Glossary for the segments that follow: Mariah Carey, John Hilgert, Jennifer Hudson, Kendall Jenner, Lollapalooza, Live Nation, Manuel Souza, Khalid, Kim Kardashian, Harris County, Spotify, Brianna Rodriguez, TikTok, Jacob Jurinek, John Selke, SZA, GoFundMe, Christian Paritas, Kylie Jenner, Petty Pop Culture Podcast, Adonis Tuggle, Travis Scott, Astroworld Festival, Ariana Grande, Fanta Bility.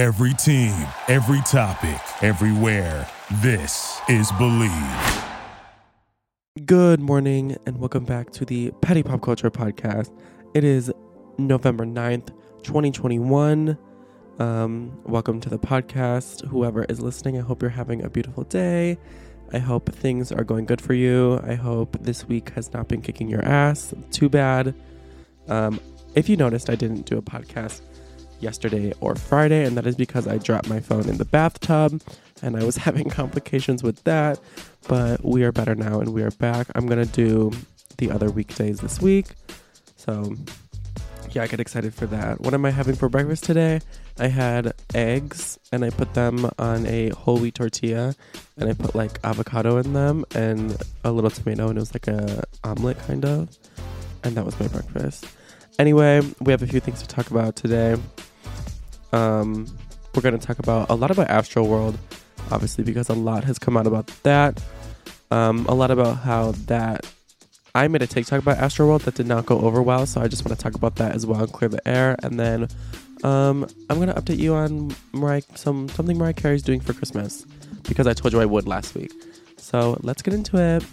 Every team, every topic, everywhere. This is Believe. Good morning and welcome back to the Petty Pop Culture Podcast. It is November 9th, 2021. Welcome to the podcast. Whoever is listening, I hope you're having a beautiful day. I hope things are going good for you. I hope this week has not been kicking your ass too bad. If you noticed, I didn't do a podcast yesterday or Friday, and that is because I dropped my phone in the bathtub and I was having complications with that, but we are better now and we are back. I'm gonna do the other weekdays this week, so yeah, I get excited for that. What am I having for breakfast today? I had eggs and I put them on a whole wheat tortilla and I put like avocado in them and a little tomato, and it was like a omelet kind of, and that was my breakfast. Anyway, we have a few things to talk about today. We're going to talk about a lot about Astroworld, obviously, because a lot has come out about that. A lot about how that I made a TikTok about Astroworld that did not go over well, so I just want to talk about that as well and clear the air. And then I'm going to update you on something Mariah Carey's doing for Christmas, because I told you I would last week. So let's get into it.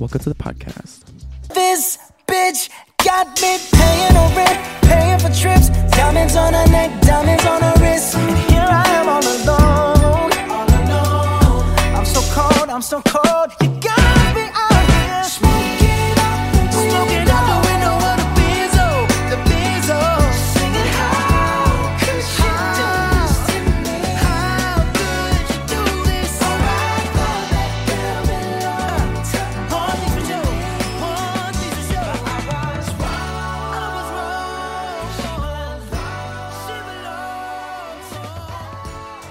Welcome to the podcast. This bitch got me paying her rent, paying for trips, diamonds on her neck, diamonds on her wrist. And here I am all alone, all alone. I'm so cold, I'm so cold. You got me out here, smoking out the window of the Bezo, singing how could you do this to me? How could you do this? Alright, call that girl in love. All these are show.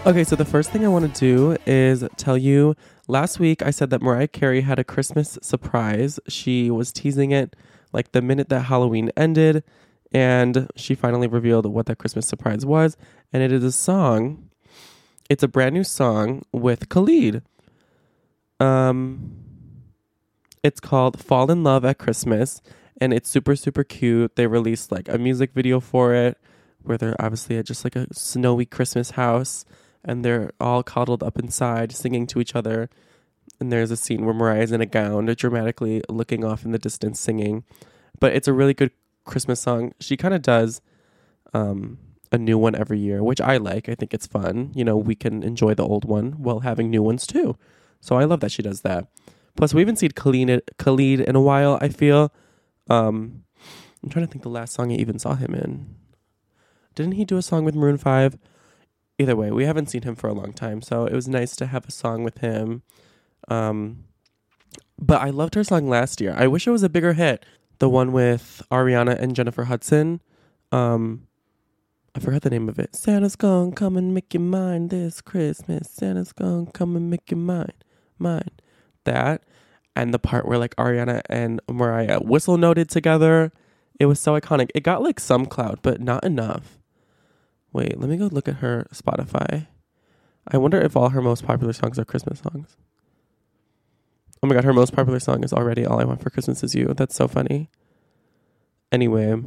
Okay, so the first thing I want to do is tell you, last week I said that Mariah Carey had a Christmas surprise. She was teasing it like the minute that Halloween ended, and she finally revealed what that Christmas surprise was, and it is a song. It's a brand new song with Khalid. It's called Fall in Love at Christmas, and it's super, super cute. They released like a music video for it where they're obviously at just like a snowy Christmas house, and they're all coddled up inside singing to each other. And there's a scene where Mariah's in a gown, dramatically looking off in the distance singing. But it's a really good Christmas song. She kind of does a new one every year, which I like. I think it's fun. You know, we can enjoy the old one while having new ones too. So I love that she does that. Plus, we haven't seen Khalid in a while, I feel. I'm trying to think the last song I even saw him in. Didn't he do a song with Maroon 5? Either way, we haven't seen him for a long time, so it was nice to have a song with him. But I loved her song last year. I wish it was a bigger hit. The one with Ariana and Jennifer Hudson. I forgot the name of it. Santa's gonna come and make you mine this Christmas. Santa's gonna come and make you mine. That. And the part where like Ariana and Mariah whistle noted together. It was so iconic. It got like some clout, but not enough. Wait, let me go look at her Spotify. I wonder if all her most popular songs are Christmas songs. Oh my God, her most popular song is already All I Want for Christmas Is You. That's so funny. Anyway,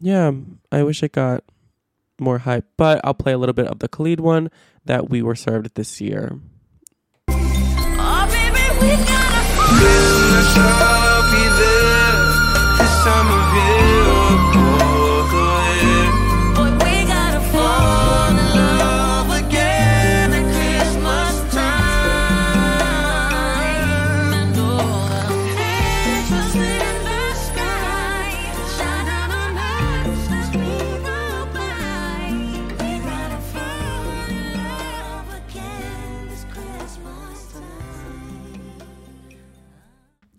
yeah, I wish it got more hype, but I'll play a little bit of the Khalid one that we were served this year. Oh, baby, we gotta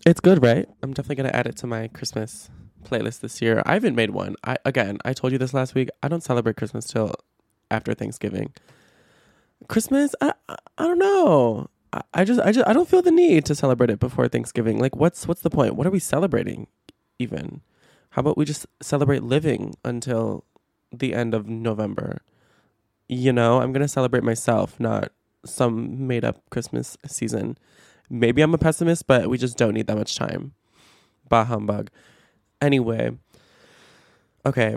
It's good, right? I'm definitely going to add it to my Christmas playlist this year. I haven't made one. I told you this last week. I don't celebrate Christmas till after Thanksgiving. Christmas? I don't know. I just I don't feel the need to celebrate it before Thanksgiving. Like, what's the point? What are we celebrating even? How about we just celebrate living until the end of November? You know, I'm going to celebrate myself, not some made up Christmas season. Maybe I'm a pessimist, but we just don't need that much time. Bah humbug. Anyway. Okay.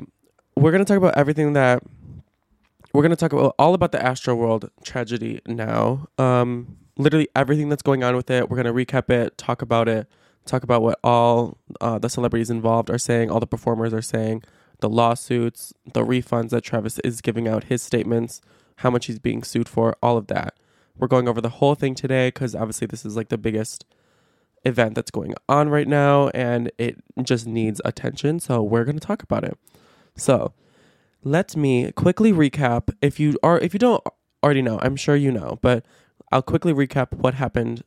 We're going to talk about everything that We're going to talk about, all about the Astroworld tragedy now. Literally everything that's going on with it. We're going to recap it, talk about what all the celebrities involved are saying, all the performers are saying, the lawsuits, the refunds that Travis is giving out, his statements, how much he's being sued for, all of that. We're going over the whole thing today because obviously this is like the biggest event that's going on right now and it just needs attention. So we're going to talk about it. So let me quickly recap. If you don't already know, I'm sure you know, but I'll quickly recap what happened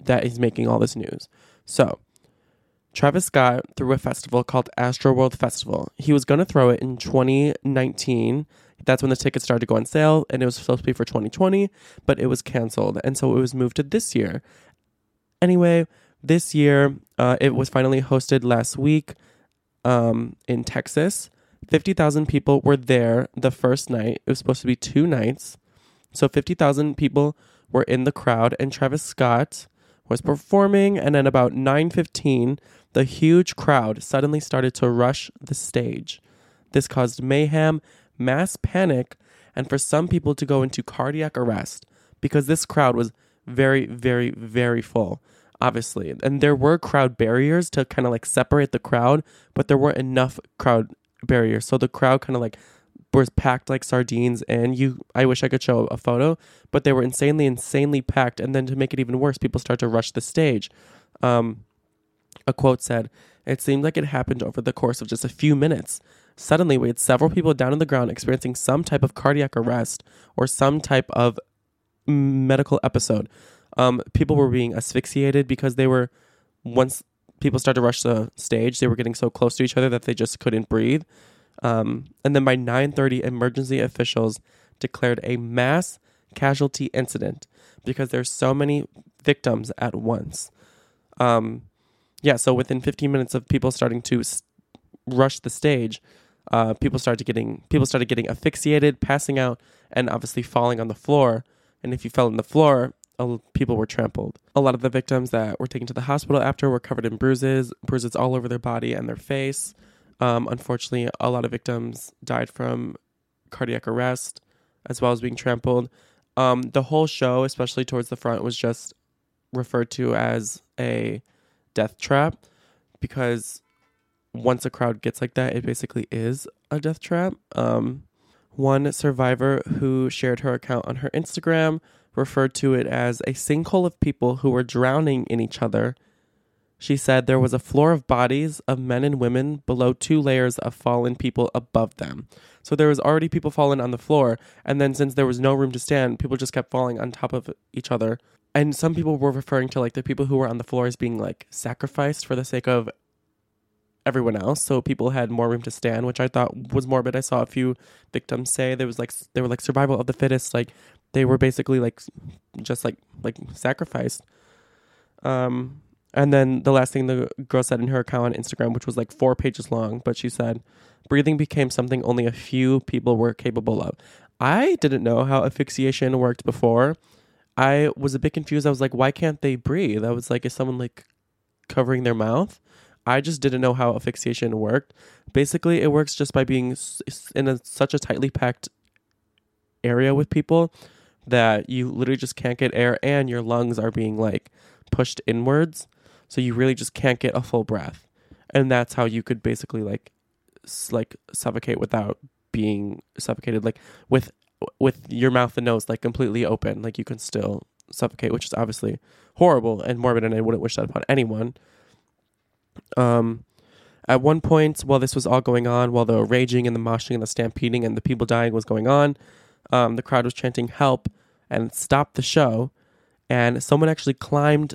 that is making all this news. So Travis Scott threw a festival called Astroworld Festival. He was going to throw it in 2019. That's when the tickets started to go on sale, and it was supposed to be for 2020, but it was canceled, and so it was moved to this year. Anyway, this year, it was finally hosted last week in Texas. 50,000 people were there the first night. It was supposed to be two nights, so 50,000 people were in the crowd, and Travis Scott was performing, and then about 9:15, the huge crowd suddenly started to rush the stage. This caused mayhem, mass panic, and for some people to go into cardiac arrest because this crowd was very, very, very full, obviously. And there were crowd barriers to kind of like separate the crowd, but there weren't enough crowd barriers. So the crowd kind of like was packed like sardines, and I wish I could show a photo, but they were insanely packed. And then to make it even worse, people start to rush the stage. A quote said, "It seemed like it happened over the course of just a few minutes. Suddenly, we had several people down on the ground experiencing some type of cardiac arrest or some type of medical episode." People were being asphyxiated because once people started to rush the stage, they were getting so close to each other that they just couldn't breathe. And then by 9:30, emergency officials declared a mass casualty incident because there's so many victims at once. So within 15 minutes of people starting to rush the stage, people started getting asphyxiated, passing out, and obviously falling on the floor. And if you fell on the floor, people were trampled. A lot of the victims that were taken to the hospital after were covered in bruises all over their body and their face. Unfortunately, a lot of victims died from cardiac arrest as well as being trampled. The whole show, especially towards the front, was just referred to as a death trap because once a crowd gets like that, it basically is a death trap. One survivor who shared her account on her Instagram referred to it as a sinkhole of people who were drowning in each other. She said there was a floor of bodies of men and women below two layers of fallen people above them. So there was already people fallen on the floor. And then since there was no room to stand, people just kept falling on top of each other. And some people were referring to like the people who were on the floor as being like sacrificed for the sake of everyone else, so people had more room to stand, which I thought was morbid. I saw a few victims say they were survival of the fittest, like they were basically like just like sacrificed. And then the last thing the girl said in her account on Instagram, which was like 4 pages long, but she said, "Breathing became something only a few people were capable of." I didn't know how asphyxiation worked before. I was a bit confused. I was like, why can't they breathe? I was like, is someone like covering their mouth? I just didn't know how asphyxiation worked. Basically, it works just by being in such a tightly packed area with people that you literally just can't get air and your lungs are being like pushed inwards. So you really just can't get a full breath. And that's how you could basically like suffocate without being suffocated. Like with your mouth and nose like completely open, like you can still suffocate, which is obviously horrible and morbid, and I wouldn't wish that upon anyone. At one point, while this was all going on, while the raging and the moshing and the stampeding and the people dying was going on, the crowd was chanting "help" and stopped the show. And someone actually climbed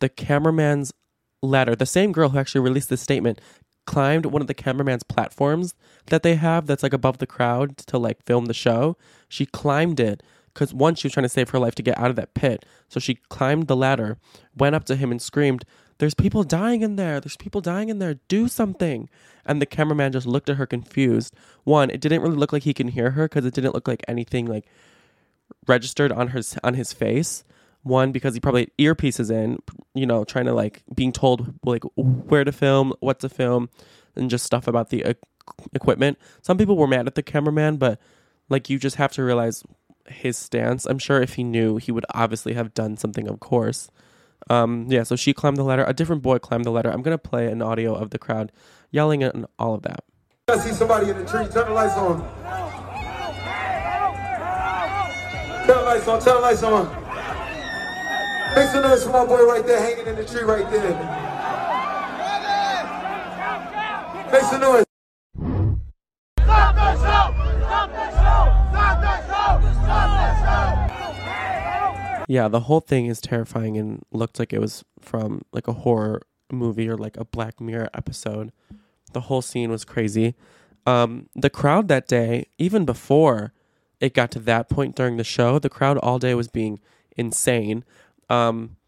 the cameraman's ladder. The same girl who actually released this statement climbed one of the cameraman's platforms that they have that's like above the crowd to like film the show. She climbed it because once she was trying to save her life to get out of that pit. So she climbed the ladder, went up to him and screamed, "There's people dying in there. There's people dying in there. Do something." And the cameraman just looked at her confused. One, it didn't really look like he can hear her because it didn't look like anything like registered on his face. One, because he probably had earpieces in, you know, trying to like being told like where to film, what to film, and just stuff about the equipment. Some people were mad at the cameraman, but Like, you just have to realize his stance. I'm sure if he knew, he would obviously have done something, of course. So she climbed the ladder. A different boy climbed the ladder. I'm going to play an audio of the crowd yelling and all of that. I see somebody in the tree. Turn the lights on. Turn the lights on. Turn the lights on. Make some noise for my boy right there, hanging in the tree right there. Make some noise. Stop that show! Stop that show! Stop that show! Stop that show! Yeah, the whole thing is terrifying and looked like it was from like a horror movie or like a Black Mirror episode. The whole scene was crazy. The crowd that day, even before it got to that point during the show, the crowd all day was being insane. When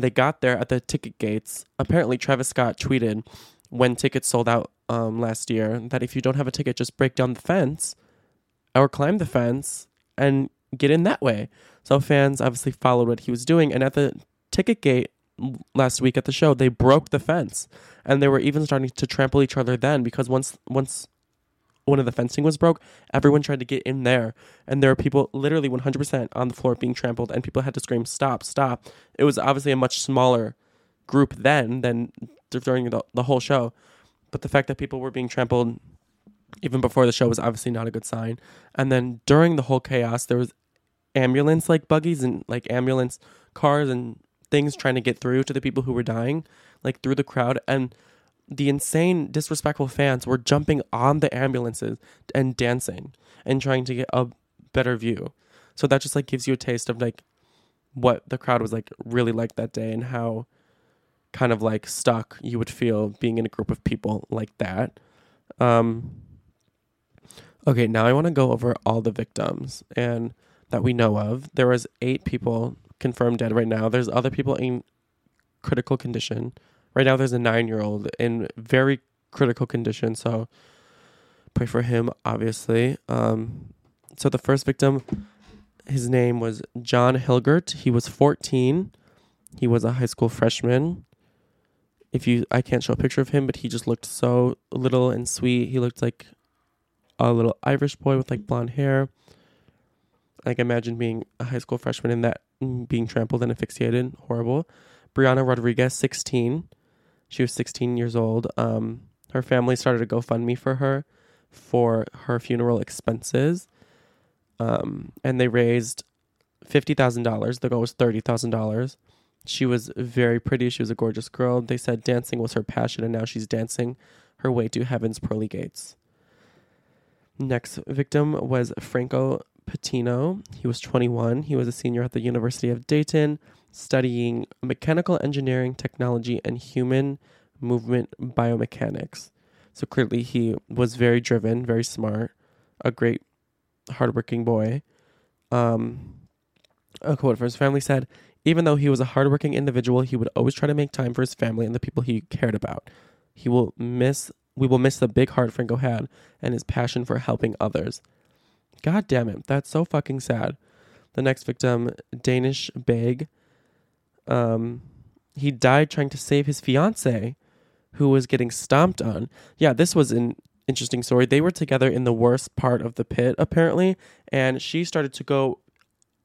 they got there at the ticket gates, apparently Travis Scott tweeted when tickets sold out last year that if you don't have a ticket, just break down the fence or climb the fence and get in that way. So fans obviously followed what he was doing. And at the ticket gate last week at the show, they broke the fence, and they were even starting to trample each other then, because once one of the fencing was broke, everyone tried to get in there, and there were people literally 100% on the floor being trampled, and people had to scream, "Stop, stop." It was obviously a much smaller group then than during the whole show, but the fact that people were being trampled even before the show was obviously not a good sign. And then during the whole chaos, there was ambulance like buggies and like ambulance cars and things trying to get through to the people who were dying, like through the crowd, and the insane disrespectful fans were jumping on the ambulances and dancing and trying to get a better view. So that just like gives you a taste of like what the crowd was like really like that day, and how kind of like stuck you would feel being in a group of people like that. Okay, now I want to go over all the victims and that we know of. There was 8 people confirmed dead right now. There's other people in critical condition. Right now there's a 9-year-old in very critical condition, so pray for him, obviously. So the first victim, his name was John Hilgert. He was 14. He was a high school freshman. I can't show a picture of him, but he just looked so little and sweet. He looked like a little Irish boy with like blonde hair. Like, imagine being a high school freshman in that, being trampled and asphyxiated. Horrible. Brianna Rodriguez, 16. She was 16 years old. Her family started a GoFundMe for her funeral expenses. And they raised $50,000. The goal was $30,000. She was very pretty. She was a gorgeous girl. They said dancing was her passion, and now she's dancing her way to heaven's pearly gates. Next victim was Franco Patino. He was 21. He was a senior at the University of Dayton, studying mechanical engineering, technology, and human movement biomechanics. So clearly he was very driven, very smart, a great, hardworking boy. A quote from his family said, "Even though he was a hardworking individual, he would always try to make time for his family and the people he cared about. We will miss the big heart Franco had and his passion for helping others." God damn it. That's so fucking sad. The next victim, Danish Beg. He died trying to save his fiance, who was getting stomped on. Yeah, this was an interesting story. They were together in the worst part of the pit, apparently, and she started to go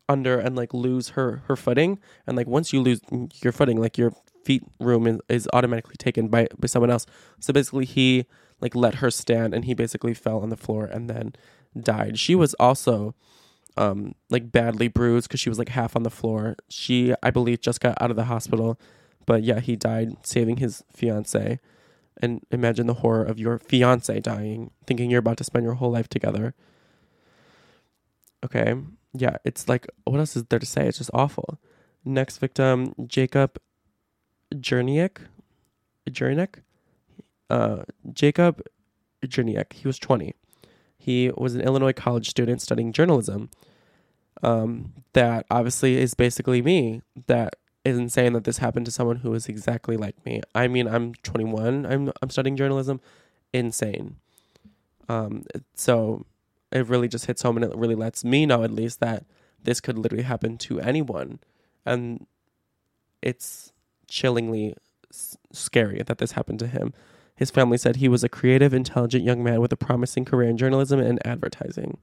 under and like lose her footing. And like once you lose your footing, like your feet room is automatically taken by someone else. So basically he like let her stand, and he basically fell on the floor and then died. She was also like badly bruised because she was like half on the floor. She, I believe, just got out of the hospital, but yeah, he died saving his fiance. And imagine the horror of your fiance dying, thinking you're about to spend your whole life together. Okay, yeah, it's like, what else is there to say? It's just awful. Next victim, Jacob Jurinek. Jacob Jurinek. He was 20. He was an Illinois college student studying journalism. That obviously is basically me. That is insane that this happened to someone who is exactly like me. I mean, I'm 21. I'm studying journalism. Insane. So it really just hits home, and it really lets me know, at least, that this could literally happen to anyone. And it's chillingly scary that this happened to him. His family said he was a creative, intelligent young man with a promising career in journalism and advertising.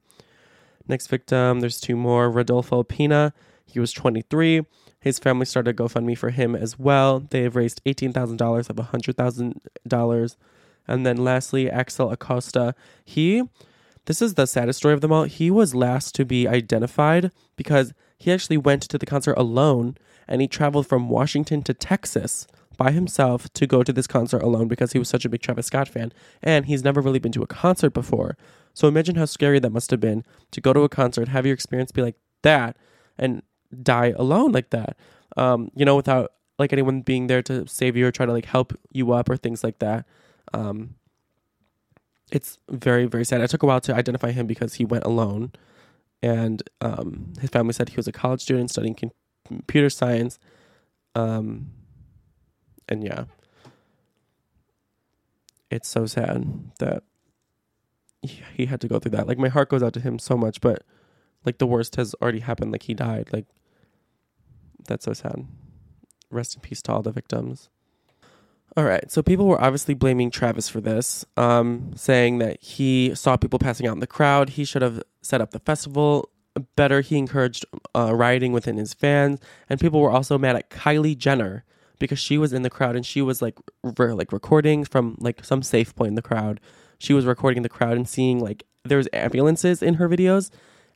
Next victim, there's two more. Rodolfo Pina, he was 23. His family started GoFundMe for him as well. They have raised $18,000 of $100,000. And then lastly, Axel Acosta. This is the saddest story of them all. He was last to be identified because he actually went to the concert alone, and he traveled from Washington to Texas by himself to go to this concert alone because he was such a big Travis Scott fan, and he's never really been to a concert before. So imagine how scary that must have been to go to a concert, have your experience be like that, and die alone like that, without like anyone being there to save you or try to like help you up or things like that. It's very, very sad. It took a while to identify him because he went alone, and his family said he was a college student studying computer science, and yeah, it's so sad that he had to go through that. Like, my heart goes out to him so much, but like the worst has already happened. Like, he died. Like, that's so sad. Rest in peace to all the victims. All right, so people were obviously blaming Travis for this, saying that he saw people passing out in the crowd. He should have set up the festival better. He encouraged rioting within his fans. And people were also mad at Kylie Jenner because she was in the crowd, and she was like recording from like some safe point in the crowd. She was recording the crowd and seeing like there was ambulances in her videos,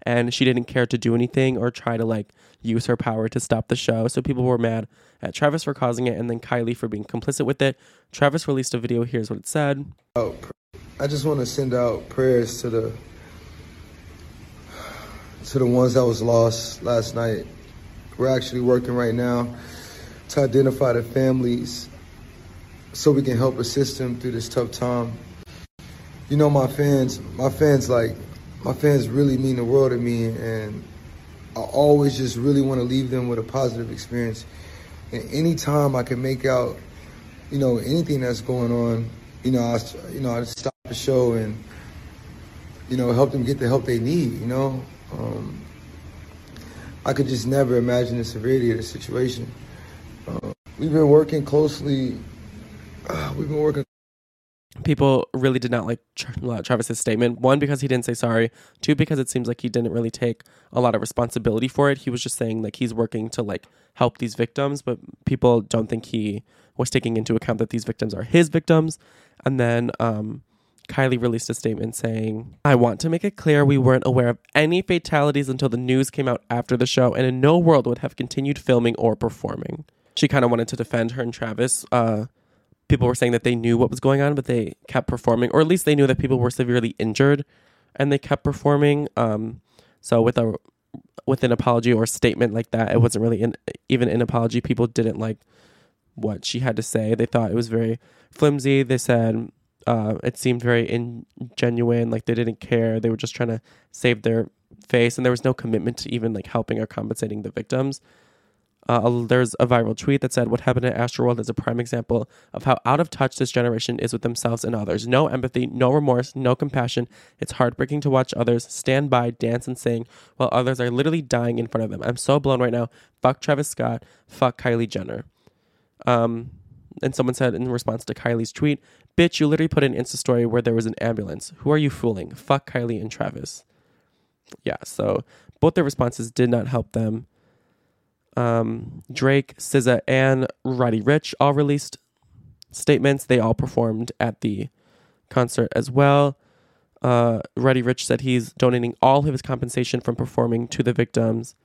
and she didn't care to do anything or try to like use her power to stop the show. So people were mad at Travis for causing it, and then Kylie for being complicit with it. Travis released a video. Here's what it said. I just want to send out prayers to the ones that was lost last night. We're actually working right now to identify the families so we can help assist them through this tough time. You know, my fans really mean the world to me, and I always just really want to leave them with a positive experience. And anytime I can make out, anything that's going on, I just stop the show and, help them get the help they need, I could just never imagine the severity of the situation. We've been working closely. People really did not like Travis's statement. One, because he didn't say sorry. Two, because it seems like he didn't really take a lot of responsibility for it. He was just saying like he's working to like help these victims, but people don't think he was taking into account that these victims are his victims. And then Kylie released a statement saying, "I want to make it clear we weren't aware of any fatalities until the news came out after the show, and in no world would have continued filming or performing." She kind of wanted to defend her and Travis. People were saying that they knew what was going on, but they kept performing, or at least they knew that people were severely injured and they kept performing. So with an apology or statement like that, it wasn't really even an apology. People didn't like what she had to say. They thought it was very flimsy. They said it seemed very ingenuine, like they didn't care. They were just trying to save their face, and there was no commitment to even like helping or compensating the victims. There's a viral tweet that said, "What happened at Astroworld is a prime example of how out of touch this generation is with themselves and others. No empathy, no remorse, no compassion. It's heartbreaking to watch others stand by, dance, and sing while others are literally dying in front of them. I'm so blown right now. Fuck Travis Scott. Fuck Kylie Jenner." And someone said in response to Kylie's tweet, "Bitch, you literally put an Insta story where there was an ambulance. Who are you fooling? Fuck Kylie and Travis." Yeah, so both their responses did not help them. Drake, SZA, and Roddy Rich all released statements. They all performed at the concert as well. Roddy Rich said he's donating all of his compensation from performing to the victims.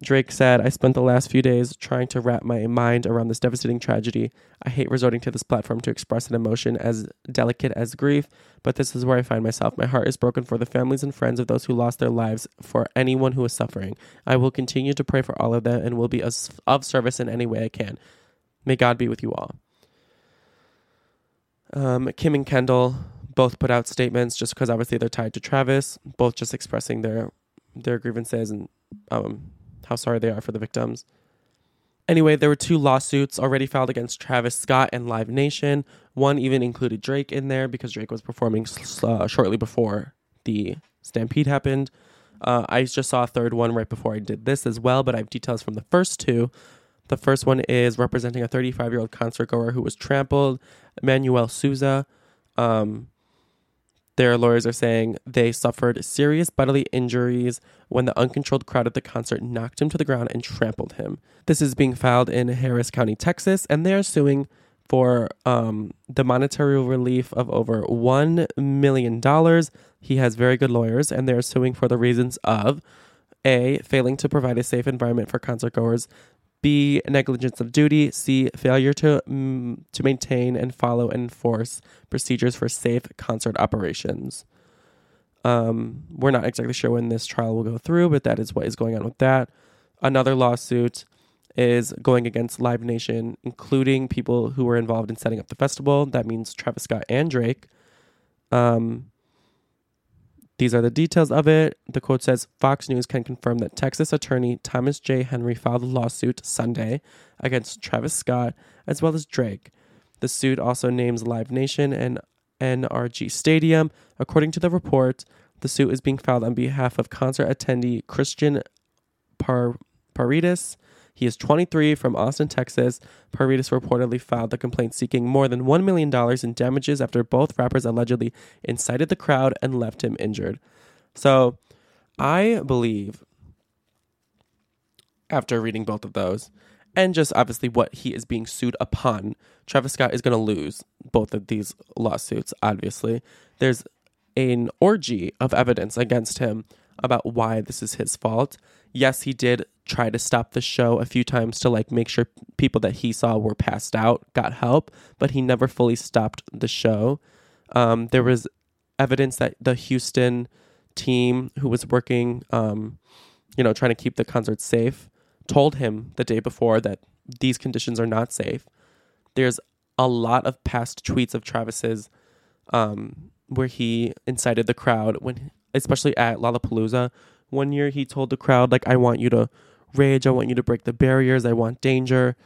Drake said, "I spent the last few days trying to wrap my mind around this devastating tragedy. I hate resorting to this platform to express an emotion as delicate as grief, but this is where I find myself. My heart is broken for the families and friends of those who lost their lives, for anyone who is suffering. I will continue to pray for all of them and will be of service in any way I can. May God be with you all." Kim and Kendall both put out statements just because obviously they're tied to Travis, both just expressing their grievances and how sorry they are for the victims. Anyway, there were two lawsuits already filed against Travis Scott and Live Nation. One even included Drake in there because Drake was performing shortly before the stampede happened. I just saw a third one right before I did this as well, but I have details from the first two. The first one is representing a 35-year-old concert goer who was trampled, Manuel Souza. Their lawyers are saying they suffered serious bodily injuries when the uncontrolled crowd at the concert knocked him to the ground and trampled him. This is being filed in Harris County, Texas, and they are suing for the monetary relief of over $1 million. He has very good lawyers, and they are suing for the reasons of A, failing to provide a safe environment for concert goers, B, negligence of duty, C, failure to maintain and follow and enforce procedures for safe concert operations. We're not exactly sure when this trial will go through, but that is what is going on with that. Another lawsuit is going against Live Nation, including people who were involved in setting up the festival. That means Travis Scott and Drake. These are the details of it. The quote says, Fox News can confirm that Texas attorney Thomas J. Henry filed a lawsuit Sunday against Travis Scott as well as Drake. The suit also names Live Nation and NRG Stadium. According to the report, the suit is being filed on behalf of concert attendee Christian Paritas. He is 23 from Austin, Texas. Paritas reportedly filed the complaint seeking more than $1 million in damages after both rappers allegedly incited the crowd and left him injured. So I believe, after reading both of those, and just obviously what he is being sued upon, Travis Scott is going to lose both of these lawsuits, obviously. There's an orgy of evidence against him about why this is his fault. Yes, he did try to stop the show a few times to like make sure people that he saw were passed out got help, but he never fully stopped the show. There was evidence that the Houston team who was working, trying to keep the concert safe, told him the day before that these conditions are not safe. There's a lot of past tweets of Travis's where he incited the crowd when, especially at Lollapalooza. One year he told the crowd, like, I want you to rage. I want you to break the barriers. I want danger.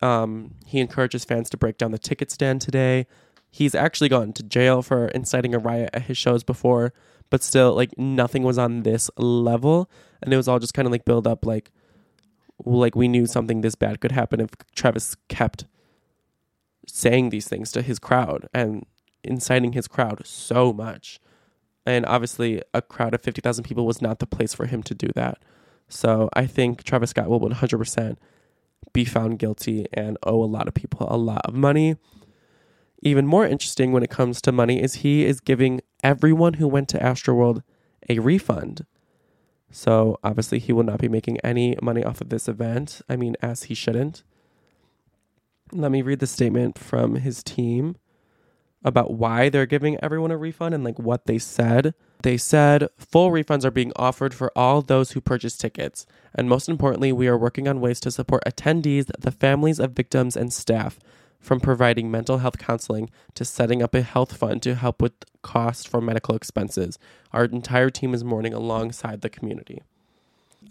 He encourages fans to break down the ticket stand today. He's actually gone to jail for inciting a riot at his shows before, but still, like, nothing was on this level. And it was all just kind of like build up, like we knew something this bad could happen if Travis kept saying these things to his crowd and inciting his crowd so much. And obviously, a crowd of 50,000 people was not the place for him to do that. So I think Travis Scott will 100% be found guilty and owe a lot of people a lot of money. Even more interesting when it comes to money is he is giving everyone who went to Astroworld a refund. So obviously, he will not be making any money off of this event. I mean, as he shouldn't. Let me read the statement from his team about why they're giving everyone a refund and like what they said. They said, full refunds are being offered for all those who purchased tickets. And most importantly, we are working on ways to support attendees, the families of victims and staff, from providing mental health counseling to setting up a health fund to help with costs for medical expenses. Our entire team is mourning alongside the community.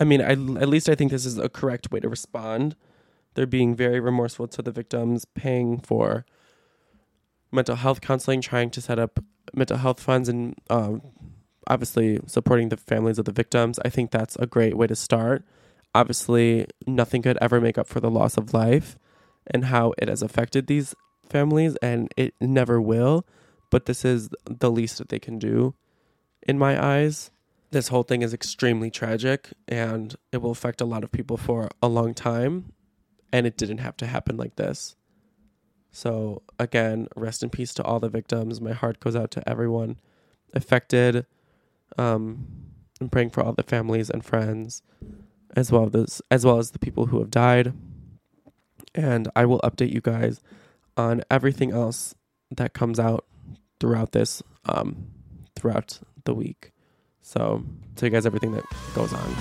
I mean, at least I think this is a correct way to respond. They're being very remorseful to the victims, paying for mental health counseling, trying to set up mental health funds, and obviously supporting the families of the victims. I think that's a great way to start. Obviously, nothing could ever make up for the loss of life and how it has affected these families, and it never will. But this is the least that they can do, in my eyes. This whole thing is extremely tragic, and it will affect a lot of people for a long time. And it didn't have to happen like this. So again, rest in peace to all the victims. My heart goes out to everyone affected. I'm praying for all the families and friends, as well as the people who have died. And I will update you guys on everything else that comes out throughout this, throughout the week. So tell you guys everything that goes on.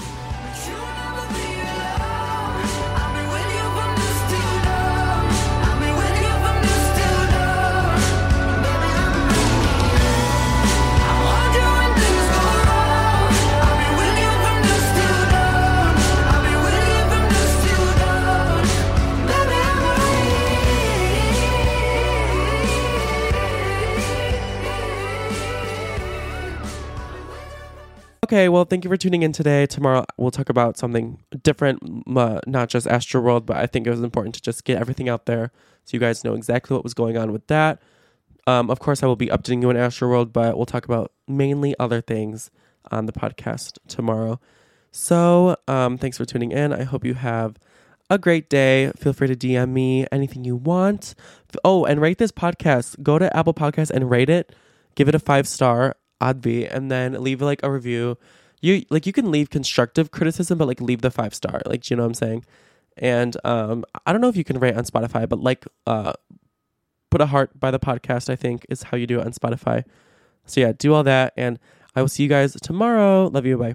Okay, well, thank you for tuning in today. Tomorrow, we'll talk about something different, not just Astroworld, but I think it was important to just get everything out there so you guys know exactly what was going on with that. Of course, I will be updating you on Astroworld, but we'll talk about mainly other things on the podcast tomorrow. So thanks for tuning in. I hope you have a great day. Feel free to DM me anything you want. Oh, and rate this podcast. Go to Apple Podcasts and rate it. Give it a 5-star, and then leave like a review. You can leave constructive criticism, but like leave the 5-star. Like, do you know what I'm saying? And I don't know if you can rate on Spotify, but put a heart by the podcast, I think, is how you do it on Spotify. So yeah, do all that, and I will see you guys tomorrow. Love you. Bye.